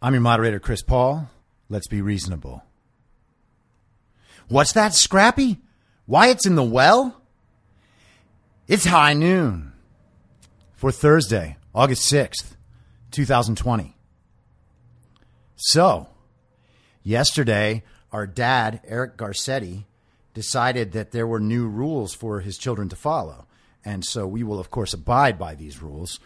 I'm your moderator, Chris Paul. Let's be reasonable. What's that, Scrappy? Why, it's in the well? It's high noon for Thursday, August 6th, 2020. So, yesterday, our dad, Eric Garcetti, decided that there were new rules for his children to follow. And so we will, of course, abide by these rules.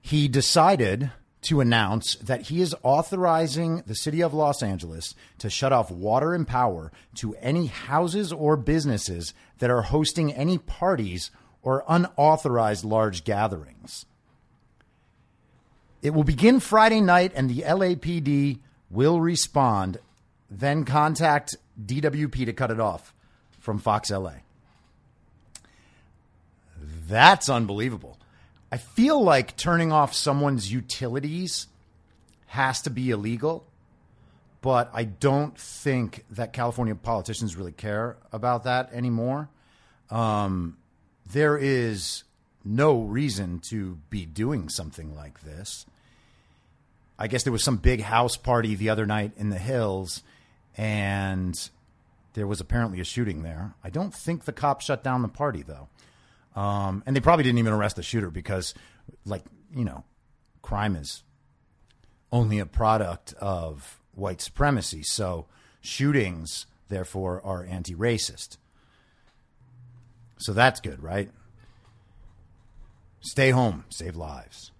He decided to announce that he is authorizing the city of Los Angeles to shut off water and power to any houses or businesses that are hosting any parties or unauthorized large gatherings. It will begin Friday night, and the LAPD will respond, then contact DWP to cut it off. From Fox LA. That's unbelievable. I feel like turning off someone's utilities has to be illegal, but I don't think that California politicians really care about that anymore. There is no reason to be doing something like this. I guess there was some big house party the other night in the hills, and there was apparently a shooting there. I don't think the cops shut down the party, though. And they probably didn't even arrest the shooter because, crime is only a product of white supremacy. So shootings, therefore, are anti-racist. So that's good, right? Stay home, save lives.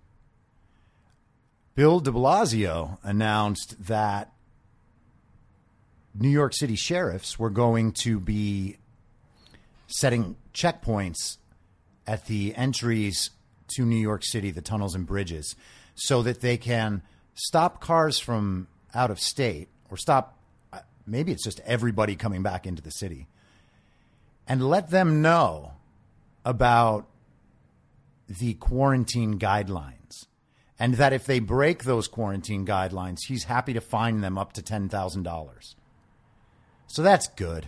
Bill de Blasio announced that New York City sheriffs were going to be setting checkpoints at the entries to New York City, the tunnels and bridges, so that they can stop cars from out of state or stop, maybe it's just everybody coming back into the city, and let them know about the quarantine guidelines. And that if they break those quarantine guidelines, he's happy to fine them up to $10,000. So that's good.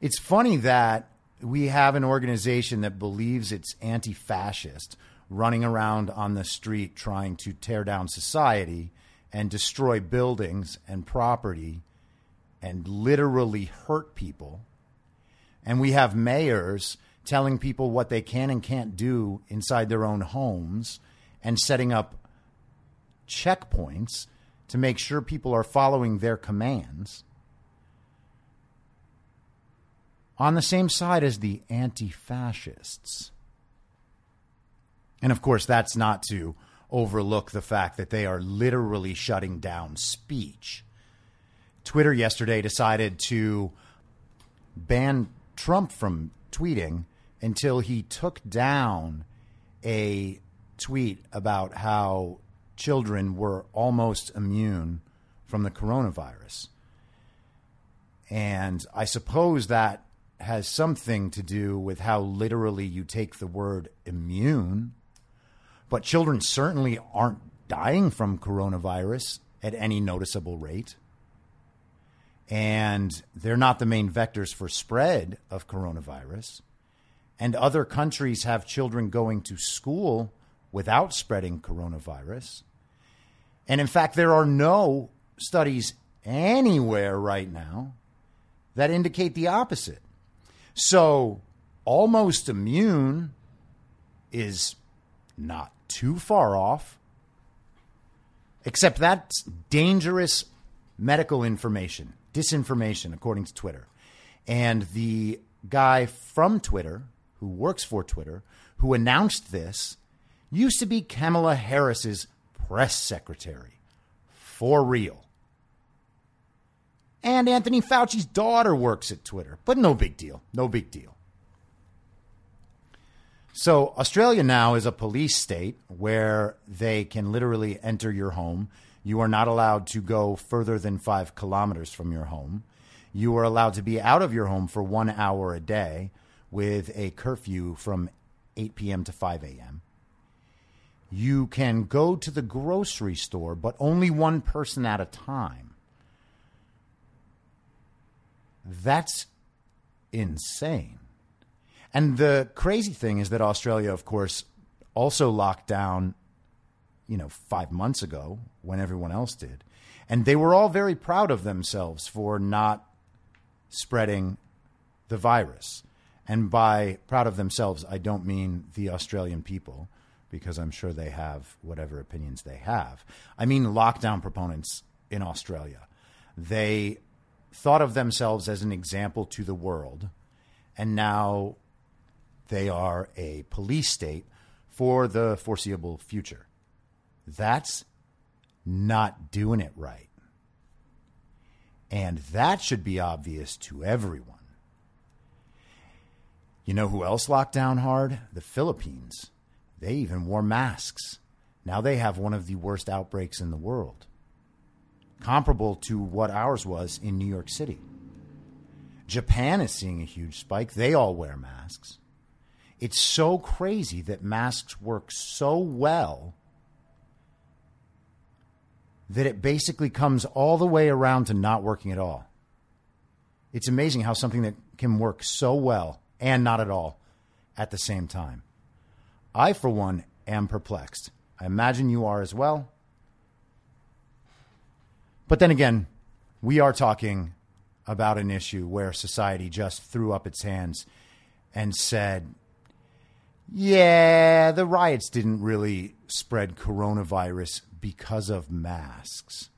It's funny that we have an organization that believes it's anti-fascist running around on the street trying to tear down society and destroy buildings and property and literally hurt people. And we have mayors telling people what they can and can't do inside their own homes and setting up checkpoints to make sure people are following their commands. On the same side as the anti-fascists. And of course, that's not to overlook the fact that they are literally shutting down speech. Twitter yesterday decided to ban Trump from tweeting until he took down a tweet about how children were almost immune from the coronavirus. And I suppose that has something to do with how literally you take the word immune, but children certainly aren't dying from coronavirus at any noticeable rate. And they're not the main vectors for spread of coronavirus. And other countries have children going to school without spreading coronavirus. And in fact, there are no studies anywhere right now that indicate the opposite. So almost immune is not too far off, except that's dangerous medical information, disinformation, according to Twitter. And the guy from Twitter, who works for Twitter, who announced this, used to be Kamala Harris's press secretary. For real. And Anthony Fauci's daughter works at Twitter, but no big deal. No big deal. So Australia now is a police state where they can literally enter your home. You are not allowed to go further than 5 kilometers from your home. You are allowed to be out of your home for 1 hour a day with a curfew from 8 p.m. to 5 a.m. You can go to the grocery store, but only one person at a time. That's insane. And the crazy thing is that Australia, of course, also locked down, 5 months ago when everyone else did. And they were all very proud of themselves for not spreading the virus. And by proud of themselves, I don't mean the Australian people, because I'm sure they have whatever opinions they have. I mean lockdown proponents in Australia. They thought of themselves as an example to the world. And now they are a police state for the foreseeable future. That's not doing it right. And that should be obvious to everyone. You know who else locked down hard? The Philippines. They even wore masks. Now they have one of the worst outbreaks in the world, comparable to what ours was in New York City. Japan is seeing a huge spike. They all wear masks. It's so crazy that masks work so well that it basically comes all the way around to not working at all. It's amazing how something that can work so well and not at all at the same time. I, for one, am perplexed. I imagine you are as well. But then again, we are talking about an issue where society just threw up its hands and said, yeah, the riots didn't really spread coronavirus because of masks.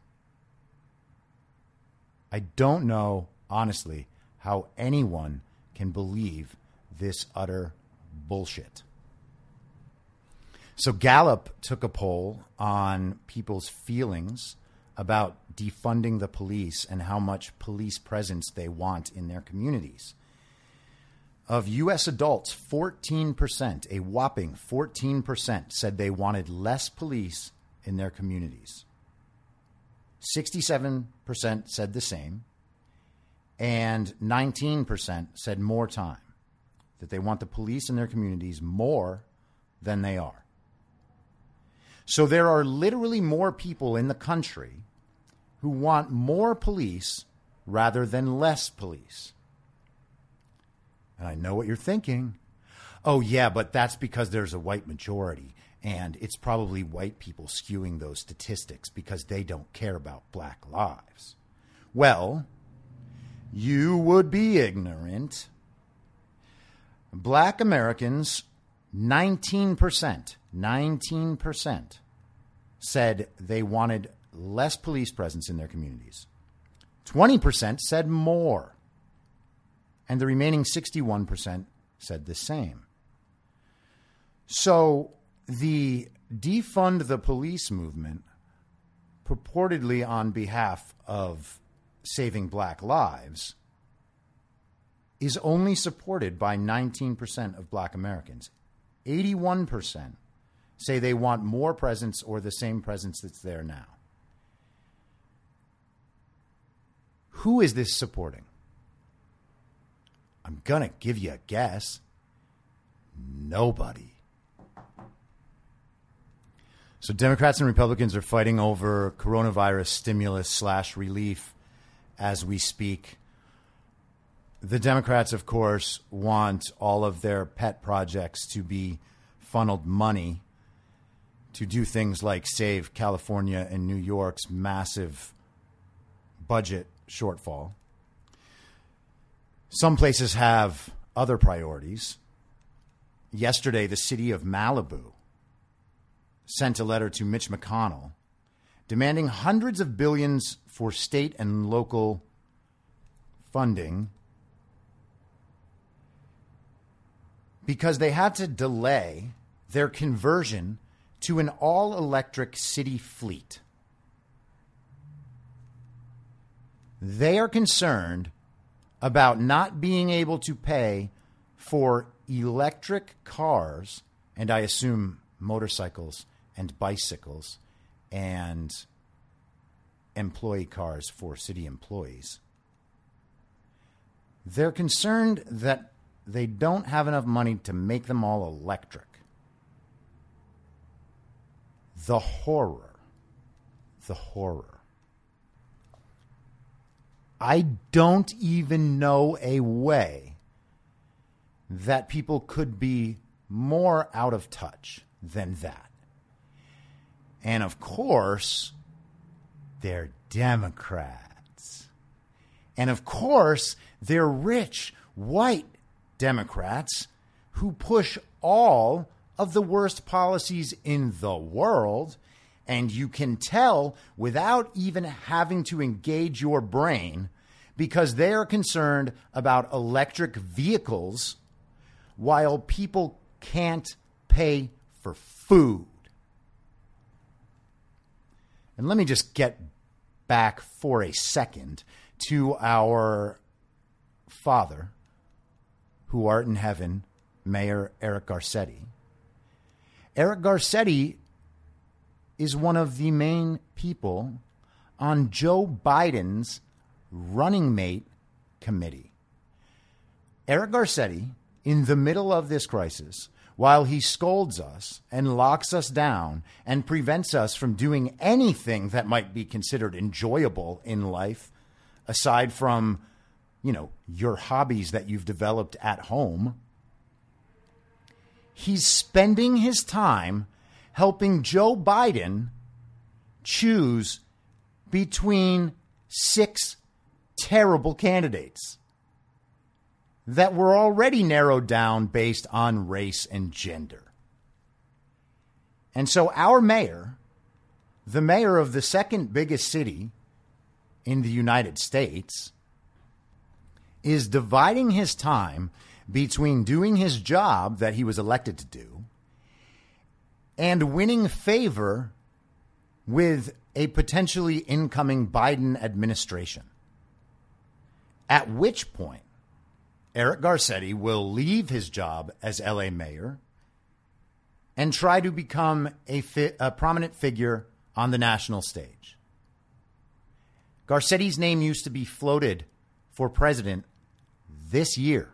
I don't know, honestly, how anyone can believe this utter bullshit. So Gallup took a poll on people's feelings about defunding the police and how much police presence they want in their communities. Of U.S. adults, 14%, a whopping 14%, said they wanted less police in their communities. 67% said the same, and 19% said more time, that they want the police in their communities more than they are. So there are literally more people in the country who want more police rather than less police. And I know what you're thinking. Oh, yeah, but that's because there's a white majority, and it's probably white people skewing those statistics because they don't care about black lives. Well, you would be ignorant. Black Americans, 19% said they wanted less police presence in their communities. 20% said more. And the remaining 61% said the same. So the defund the police movement, purportedly on behalf of saving black lives, is only supported by 19% of black Americans. 81% say they want more presence or the same presence that's there now. Who is this supporting? I'm going to give you a guess. Nobody. So Democrats and Republicans are fighting over coronavirus stimulus / relief as we speak. The Democrats, of course, want all of their pet projects to be funneled money to do things like save California and New York's massive budget shortfall. Some places have other priorities. Yesterday, the city of Malibu sent a letter to Mitch McConnell demanding hundreds of billions for state and local funding because they had to delay their conversion to an all-electric city fleet. They are concerned about not being able to pay for electric cars, and I assume motorcycles and bicycles and employee cars for city employees. They're concerned that they don't have enough money to make them all electric. The horror. The horror. I don't even know a way that people could be more out of touch than that. And of course, they're Democrats. And of course, they're rich, white Democrats who push all of the worst policies in the world. And you can tell without even having to engage your brain because they are concerned about electric vehicles while people can't pay for food. And let me just get back for a second to our Father who art in heaven, Mayor Eric Garcetti. Eric Garcetti is one of the main people on Joe Biden's running mate committee. Eric Garcetti, in the middle of this crisis, while he scolds us and locks us down and prevents us from doing anything that might be considered enjoyable in life, aside from, you know, your hobbies that you've developed at home, he's spending his time helping Joe Biden choose between 6 terrible candidates that were already narrowed down based on race and gender. And so our mayor, the mayor of the second biggest city in the United States, is dividing his time between doing his job that he was elected to do and winning favor with a potentially incoming Biden administration. At which point, Eric Garcetti will leave his job as LA mayor and try to become a prominent figure on the national stage. Garcetti's name used to be floated for president this year.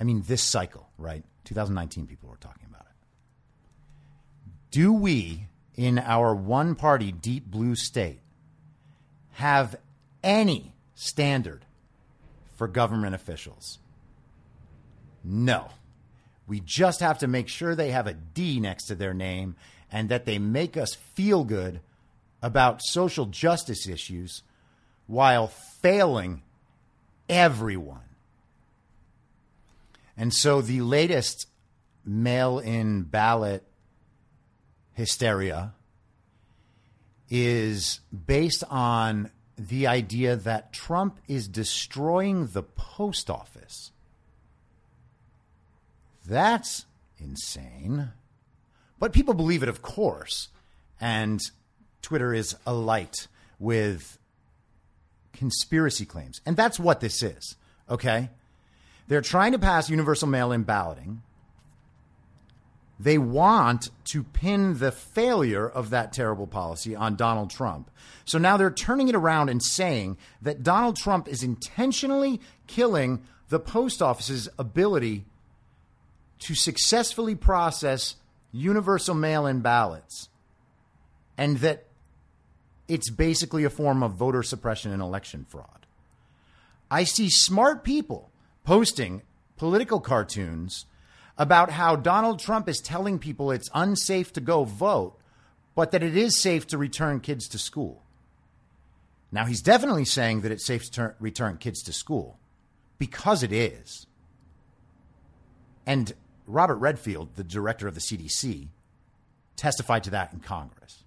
I mean, this cycle, right? 2019, people were talking about it. Do we, in our one-party deep blue state, have any standard for government officials? No. We just have to make sure they have a D next to their name and that they make us feel good about social justice issues while failing everyone. And so the latest mail-in ballot hysteria is based on the idea that Trump is destroying the post office. That's insane. But people believe it, of course. And Twitter is alight with conspiracy claims. And that's what this is, okay? They're trying to pass universal mail-in balloting. They want to pin the failure of that terrible policy on Donald Trump. So now they're turning it around and saying that Donald Trump is intentionally killing the post office's ability to successfully process universal mail-in ballots, and that it's basically a form of voter suppression and election fraud. I see smart people posting political cartoons about how Donald Trump is telling people it's unsafe to go vote, but that it is safe to return kids to school. Now, he's definitely saying that it's safe to return kids to school, because it is. And Robert Redfield, the director of the CDC, testified to that in Congress.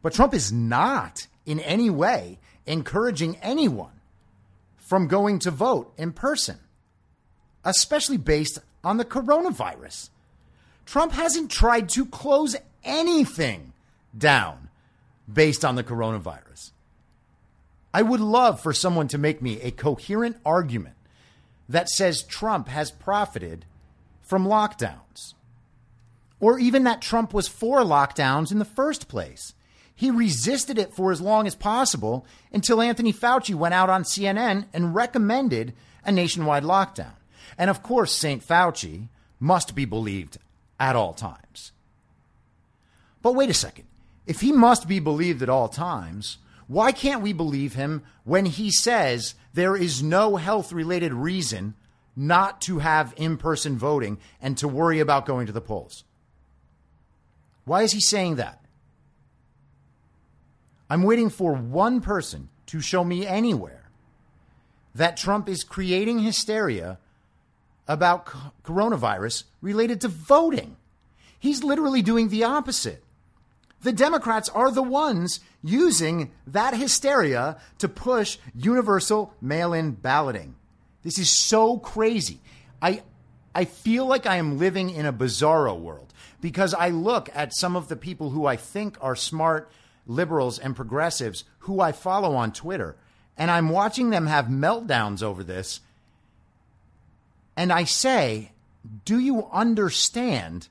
But Trump is not in any way encouraging anyone from going to vote in person, especially based on the coronavirus. Trump hasn't tried to close anything down based on the coronavirus. I would love for someone to make me a coherent argument that says Trump has profited from lockdowns, or even that Trump was for lockdowns in the first place. He resisted it for as long as possible until Anthony Fauci went out on CNN and recommended a nationwide lockdown. And of course, St. Fauci must be believed at all times. But wait a second. If he must be believed at all times, why can't we believe him when he says there is no health-related reason not to have in-person voting and to worry about going to the polls? Why is he saying that? I'm waiting for one person to show me anywhere that Trump is creating hysteria about coronavirus related to voting. He's literally doing the opposite. The Democrats are the ones using that hysteria to push universal mail-in balloting. This is so crazy. I feel like I am living in a bizarro world, because I look at some of the people who I think are smart liberals and progressives who I follow on Twitter, and I'm watching them have meltdowns over this. And I say, do you understand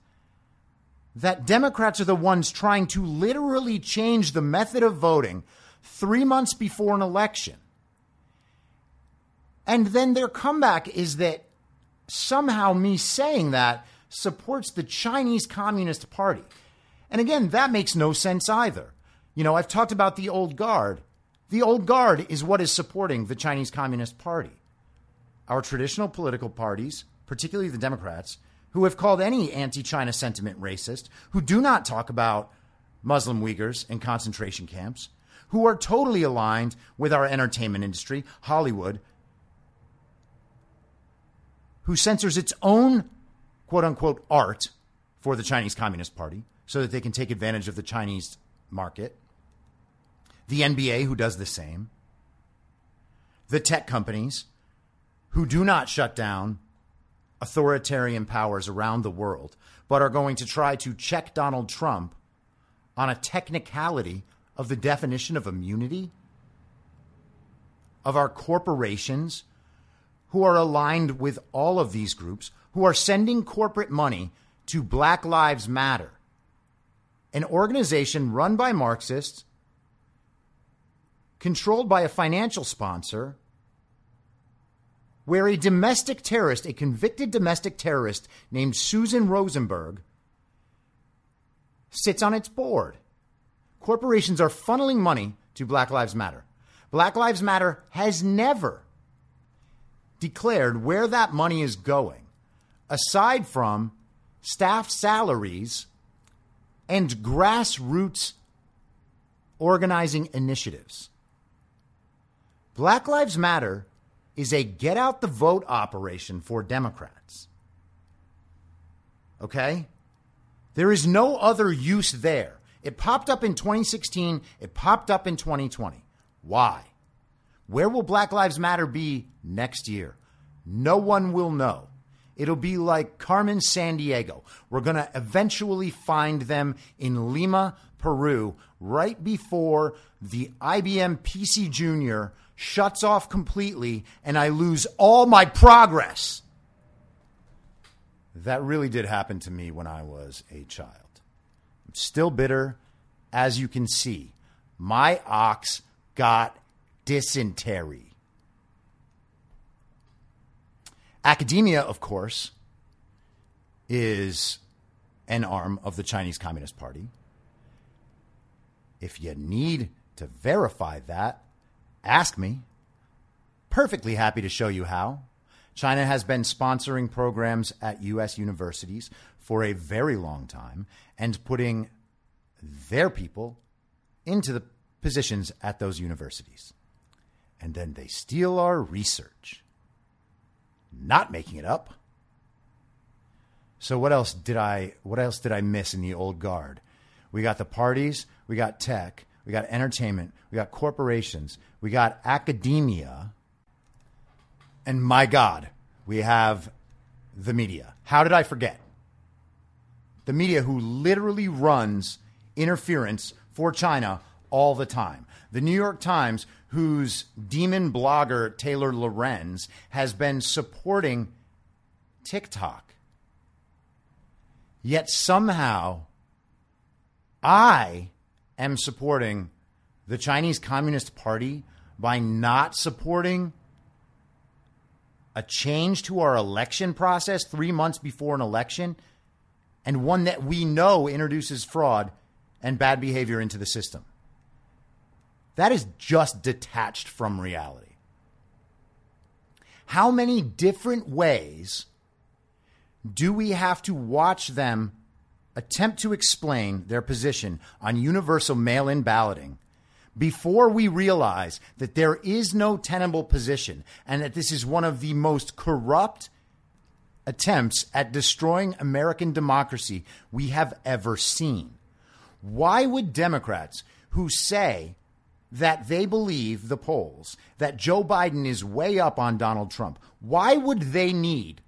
that Democrats are the ones trying to literally change the method of voting 3 months before an election? And then their comeback is that somehow me saying that supports the Chinese Communist Party. And again, that makes no sense either. You know, I've talked about the old guard. The old guard is what is supporting the Chinese Communist Party. Our traditional political parties, particularly the Democrats, who have called any anti-China sentiment racist, who do not talk about Muslim Uyghurs and concentration camps, who are totally aligned with our entertainment industry, Hollywood, who censors its own quote-unquote art for the Chinese Communist Party so that they can take advantage of the Chinese market. The NBA, who does the same. The tech companies, who do not shut down authoritarian powers around the world, but are going to try to check Donald Trump on a technicality of the definition of immunity of our corporations, who are aligned with all of these groups, who are sending corporate money to Black Lives Matter, an organization run by Marxists, controlled by a financial sponsor, where a domestic terrorist, a convicted domestic terrorist named Susan Rosenberg, sits on its board. Corporations are funneling money to Black Lives Matter. Black Lives Matter has never declared where that money is going, aside from staff salaries and grassroots organizing initiatives. Black Lives Matter is a get-out-the-vote operation for Democrats. Okay? There is no other use there. It popped up in 2016. It popped up in 2020. Why? Where will Black Lives Matter be next year? No one will know. It'll be like Carmen Sandiego. We're going to eventually find them in Lima, Peru, right before the IBM PC Junior shuts off completely and I lose all my progress. That really did happen to me when I was a child. I'm still bitter. As you can see, my ox got dysentery. Academia, of course, is an arm of the Chinese Communist Party. If you need to verify that, ask me. Perfectly happy to show you how. China has been sponsoring programs at U.S. universities for a very long time and putting their people into the positions at those universities. And then they steal our research. Not making it up. So what else did I miss in the old guard? We got the parties, we got tech, we got entertainment, we got corporations, we got academia, and my God, we have the media. How did I forget? The media, who literally runs interference for China all the time. The New York Times, whose demon blogger Taylor Lorenz has been supporting TikTok. Yet somehow I am supporting the Chinese Communist Party by not supporting a change to our election process 3 months before an election, and one that we know introduces fraud and bad behavior into the system. That is just detached from reality. How many different ways do we have to watch them attempt to explain their position on universal mail-in balloting before we realize that there is no tenable position and that this is one of the most corrupt attempts at destroying American democracy we have ever seen? Why would Democrats who say that they believe the polls, that Joe Biden is way up on Donald Trump, why would they need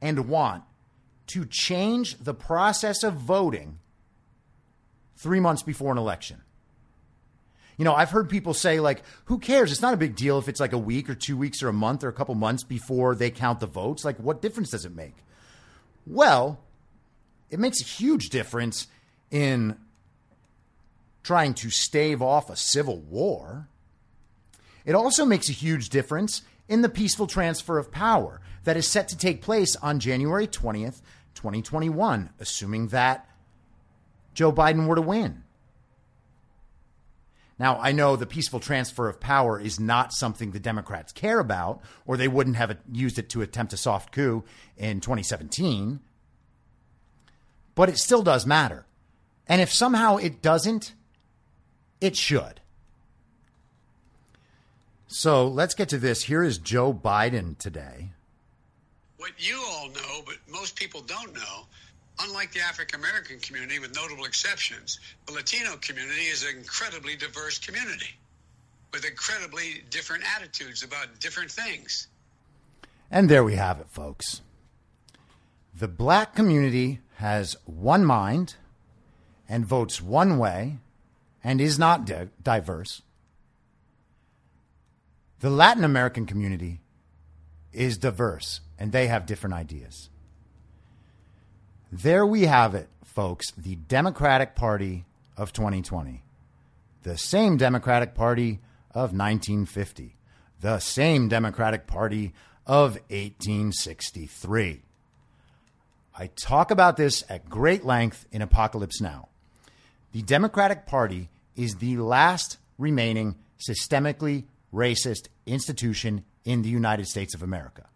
and want to change the process of voting 3 months before an election? You know, I've heard people say, like, who cares? It's not a big deal if it's like a week or 2 weeks or a month or a couple months before they count the votes. Like, what difference does it make? Well, it makes a huge difference in trying to stave off a civil war. It also makes a huge difference in the peaceful transfer of power that is set to take place on January 20th, 2021, assuming that Joe Biden were to win. Now, I know the peaceful transfer of power is not something the Democrats care about, or they wouldn't have used it to attempt a soft coup in 2017, but it still does matter. And if somehow it doesn't, it should. So let's get to this. Here is Joe Biden today. What you all know, but most people don't know, unlike the African-American community, with notable exceptions, the Latino community is an incredibly diverse community with incredibly different attitudes about different things. And there we have it, folks. The black community has one mind and votes one way and is not diverse. The Latin American community is diverse and they have different ideas. There we have it, folks. The Democratic Party of 2020. The same Democratic Party of 1950. The same Democratic Party of 1863. I talk about this at great length in Apocalypse Now. The Democratic Party is the last remaining systemically racist institution in the United States of America.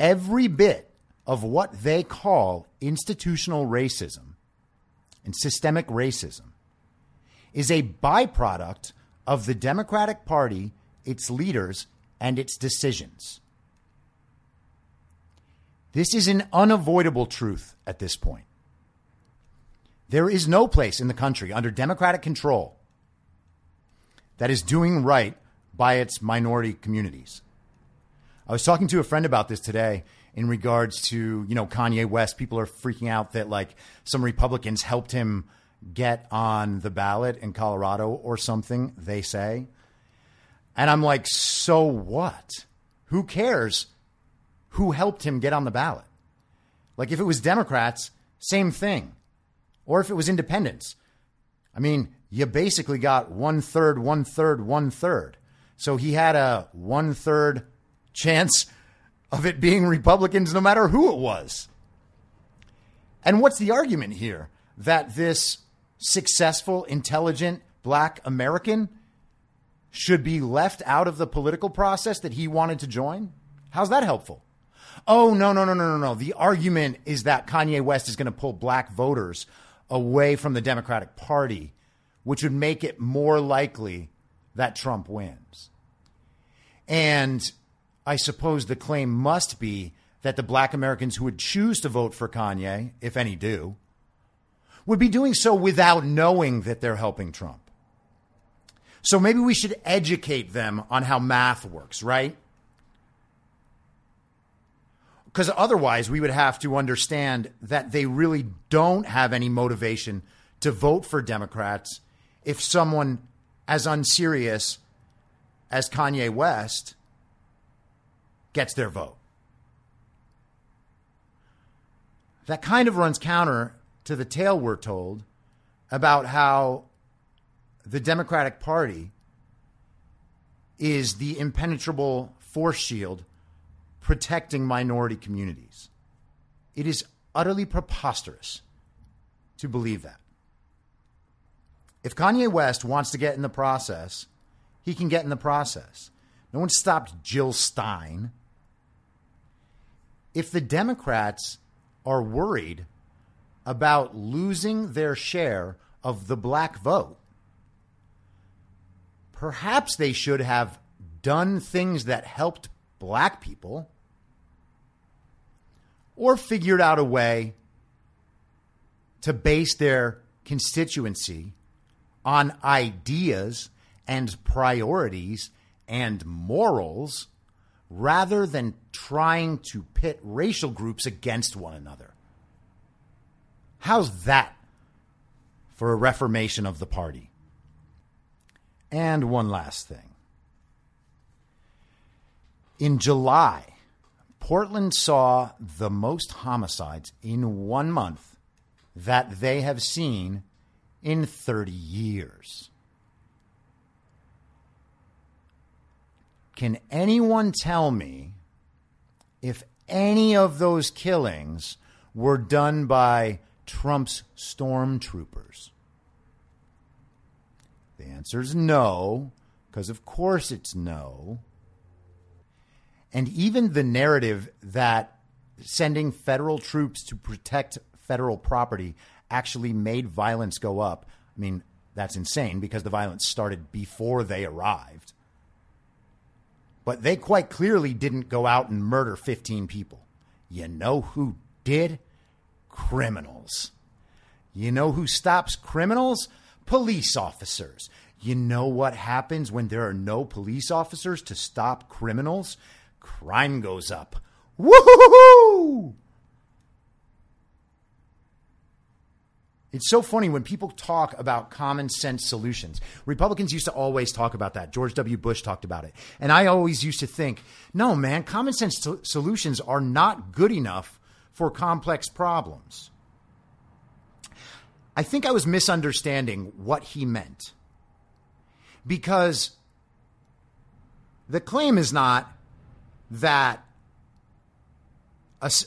Every bit of what they call institutional racism and systemic racism is a byproduct of the Democratic Party, its leaders, and its decisions. This is an unavoidable truth at this point. There is no place in the country under Democratic control that is doing right by its minority communities. I was talking to a friend about this today in regards to, you know, Kanye West. People are freaking out that, like, some Republicans helped him get on the ballot in Colorado or something, they say. And I'm like, so what? Who cares who helped him get on the ballot? Like, if it was Democrats, same thing. Or if it was independents, I mean, you basically got 1/3, 1/3, 1/3. So he had a 1/3 chance of it being Republicans, no matter who it was. And what's the argument here? That this successful, intelligent black American should be left out of the political process that he wanted to join? How's that helpful? Oh, no. The argument is that Kanye West is going to pull black voters away from the Democratic Party, which would make it more likely that Trump wins. And I suppose the claim must be that the black Americans who would choose to vote for Kanye, if any do, would be doing so without knowing that they're helping Trump. So maybe we should educate them on how math works, right? Because otherwise we would have to understand that they really don't have any motivation to vote for Democrats if someone as unserious as Kanye West gets their vote. That kind of runs counter to the tale we're told about how the Democratic Party is the impenetrable force shield protecting minority communities. It is utterly preposterous to believe that. If Kanye West wants to get in the process, he can get in the process. No one stopped Jill Stein. If the Democrats are worried about losing their share of the black vote, perhaps they should have done things that helped black people or figured out a way to base their constituency on ideas and priorities and morals rather than trying to pit racial groups against one another. How's that for a reformation of the party? And one last thing. In July, Portland saw the most homicides in 1 month that they have seen in 30 years. Can anyone tell me if any of those killings were done by Trump's stormtroopers? The answer is no, because of course it's no. And even the narrative that sending federal troops to protect federal property actually made violence go up. I mean, that's insane because the violence started before they arrived. But they quite clearly didn't go out and murder 15 people. You know who did? Criminals. You know who stops criminals? Police officers. You know what happens when there are no police officers to stop criminals? Crime goes up. Woo-hoo-hoo-hoo! It's so funny when people talk about common sense solutions. Republicans used to always talk about that. George W. Bush talked about it. And I always used to think, no, man, common sense solutions are not good enough for complex problems. I think I was misunderstanding what he meant. Because the claim is not that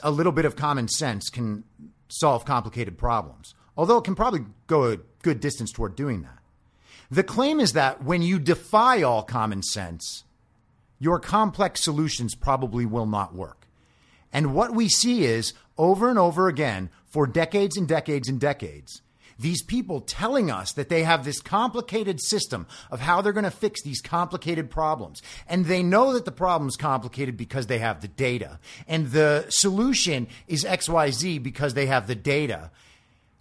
a little bit of common sense can solve complicated problems, although it can probably go a good distance toward doing that. The claim is that when you defy all common sense, your complex solutions probably will not work. And what we see is over and over again for decades and decades and decades, these people telling us that they have this complicated system of how they're going to fix these complicated problems. And they know that the problem's complicated because they have the data. And the solution is XYZ because they have the data.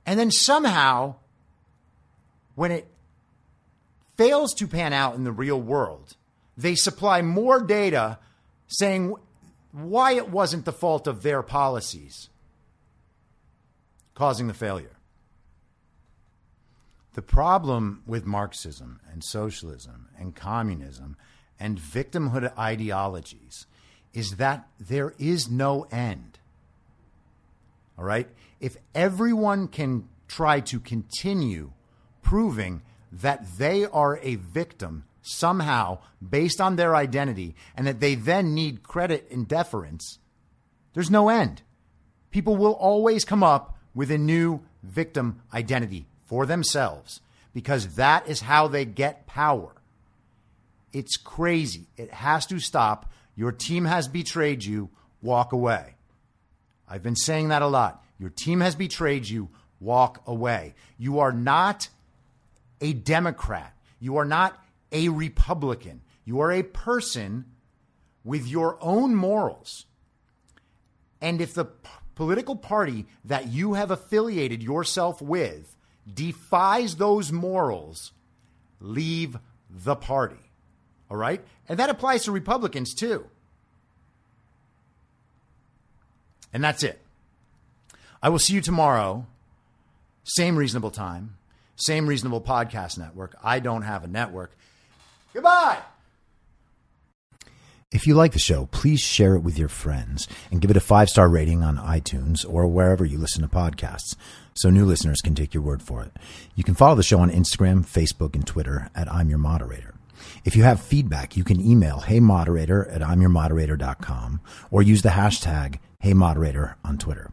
And then somehow, when it fails to pan out in the real world, they supply more data saying why it wasn't the fault of their policies causing the failure. The problem with Marxism and socialism and communism and victimhood ideologies is that there is no end. All right? If everyone can try to continue proving that they are a victim somehow based on their identity and that they then need credit and deference, there's no end. People will always come up with a new victim identity for themselves, because that is how they get power. It's crazy. It has to stop. Your team has betrayed you. Walk away. I've been saying that a lot. Your team has betrayed you. Walk away. You are not a Democrat. You are not a Republican. You are a person with your own morals. And if the political party that you have affiliated yourself with defies those morals, leave the party. All right? And that applies to Republicans too. And that's it. I will see you tomorrow. Same reasonable time. Same reasonable podcast network. I don't have a network. Goodbye. If you like the show, please share it with your friends and give it a 5-star rating on iTunes or wherever you listen to podcasts, so new listeners can take your word for it. You can follow the show on Instagram, Facebook, and Twitter at I'm Your Moderator. If you have feedback, you can email heymoderator@imyourmoderator.com or use the hashtag heymoderator on Twitter.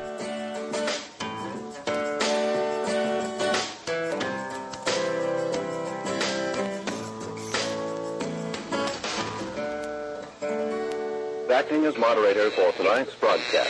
Acting as moderator for tonight's broadcast.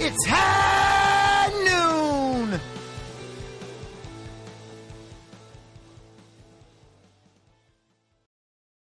It's happening!